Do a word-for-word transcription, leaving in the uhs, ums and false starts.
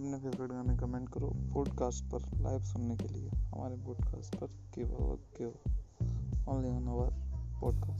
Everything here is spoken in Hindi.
अपने फेवरेट गाने कमेंट करो पॉडकास्ट पर लाइव सुनने के लिए हमारे पॉडकास्ट पर केवल केवल ओनली ऑन आवर पॉडकास्ट।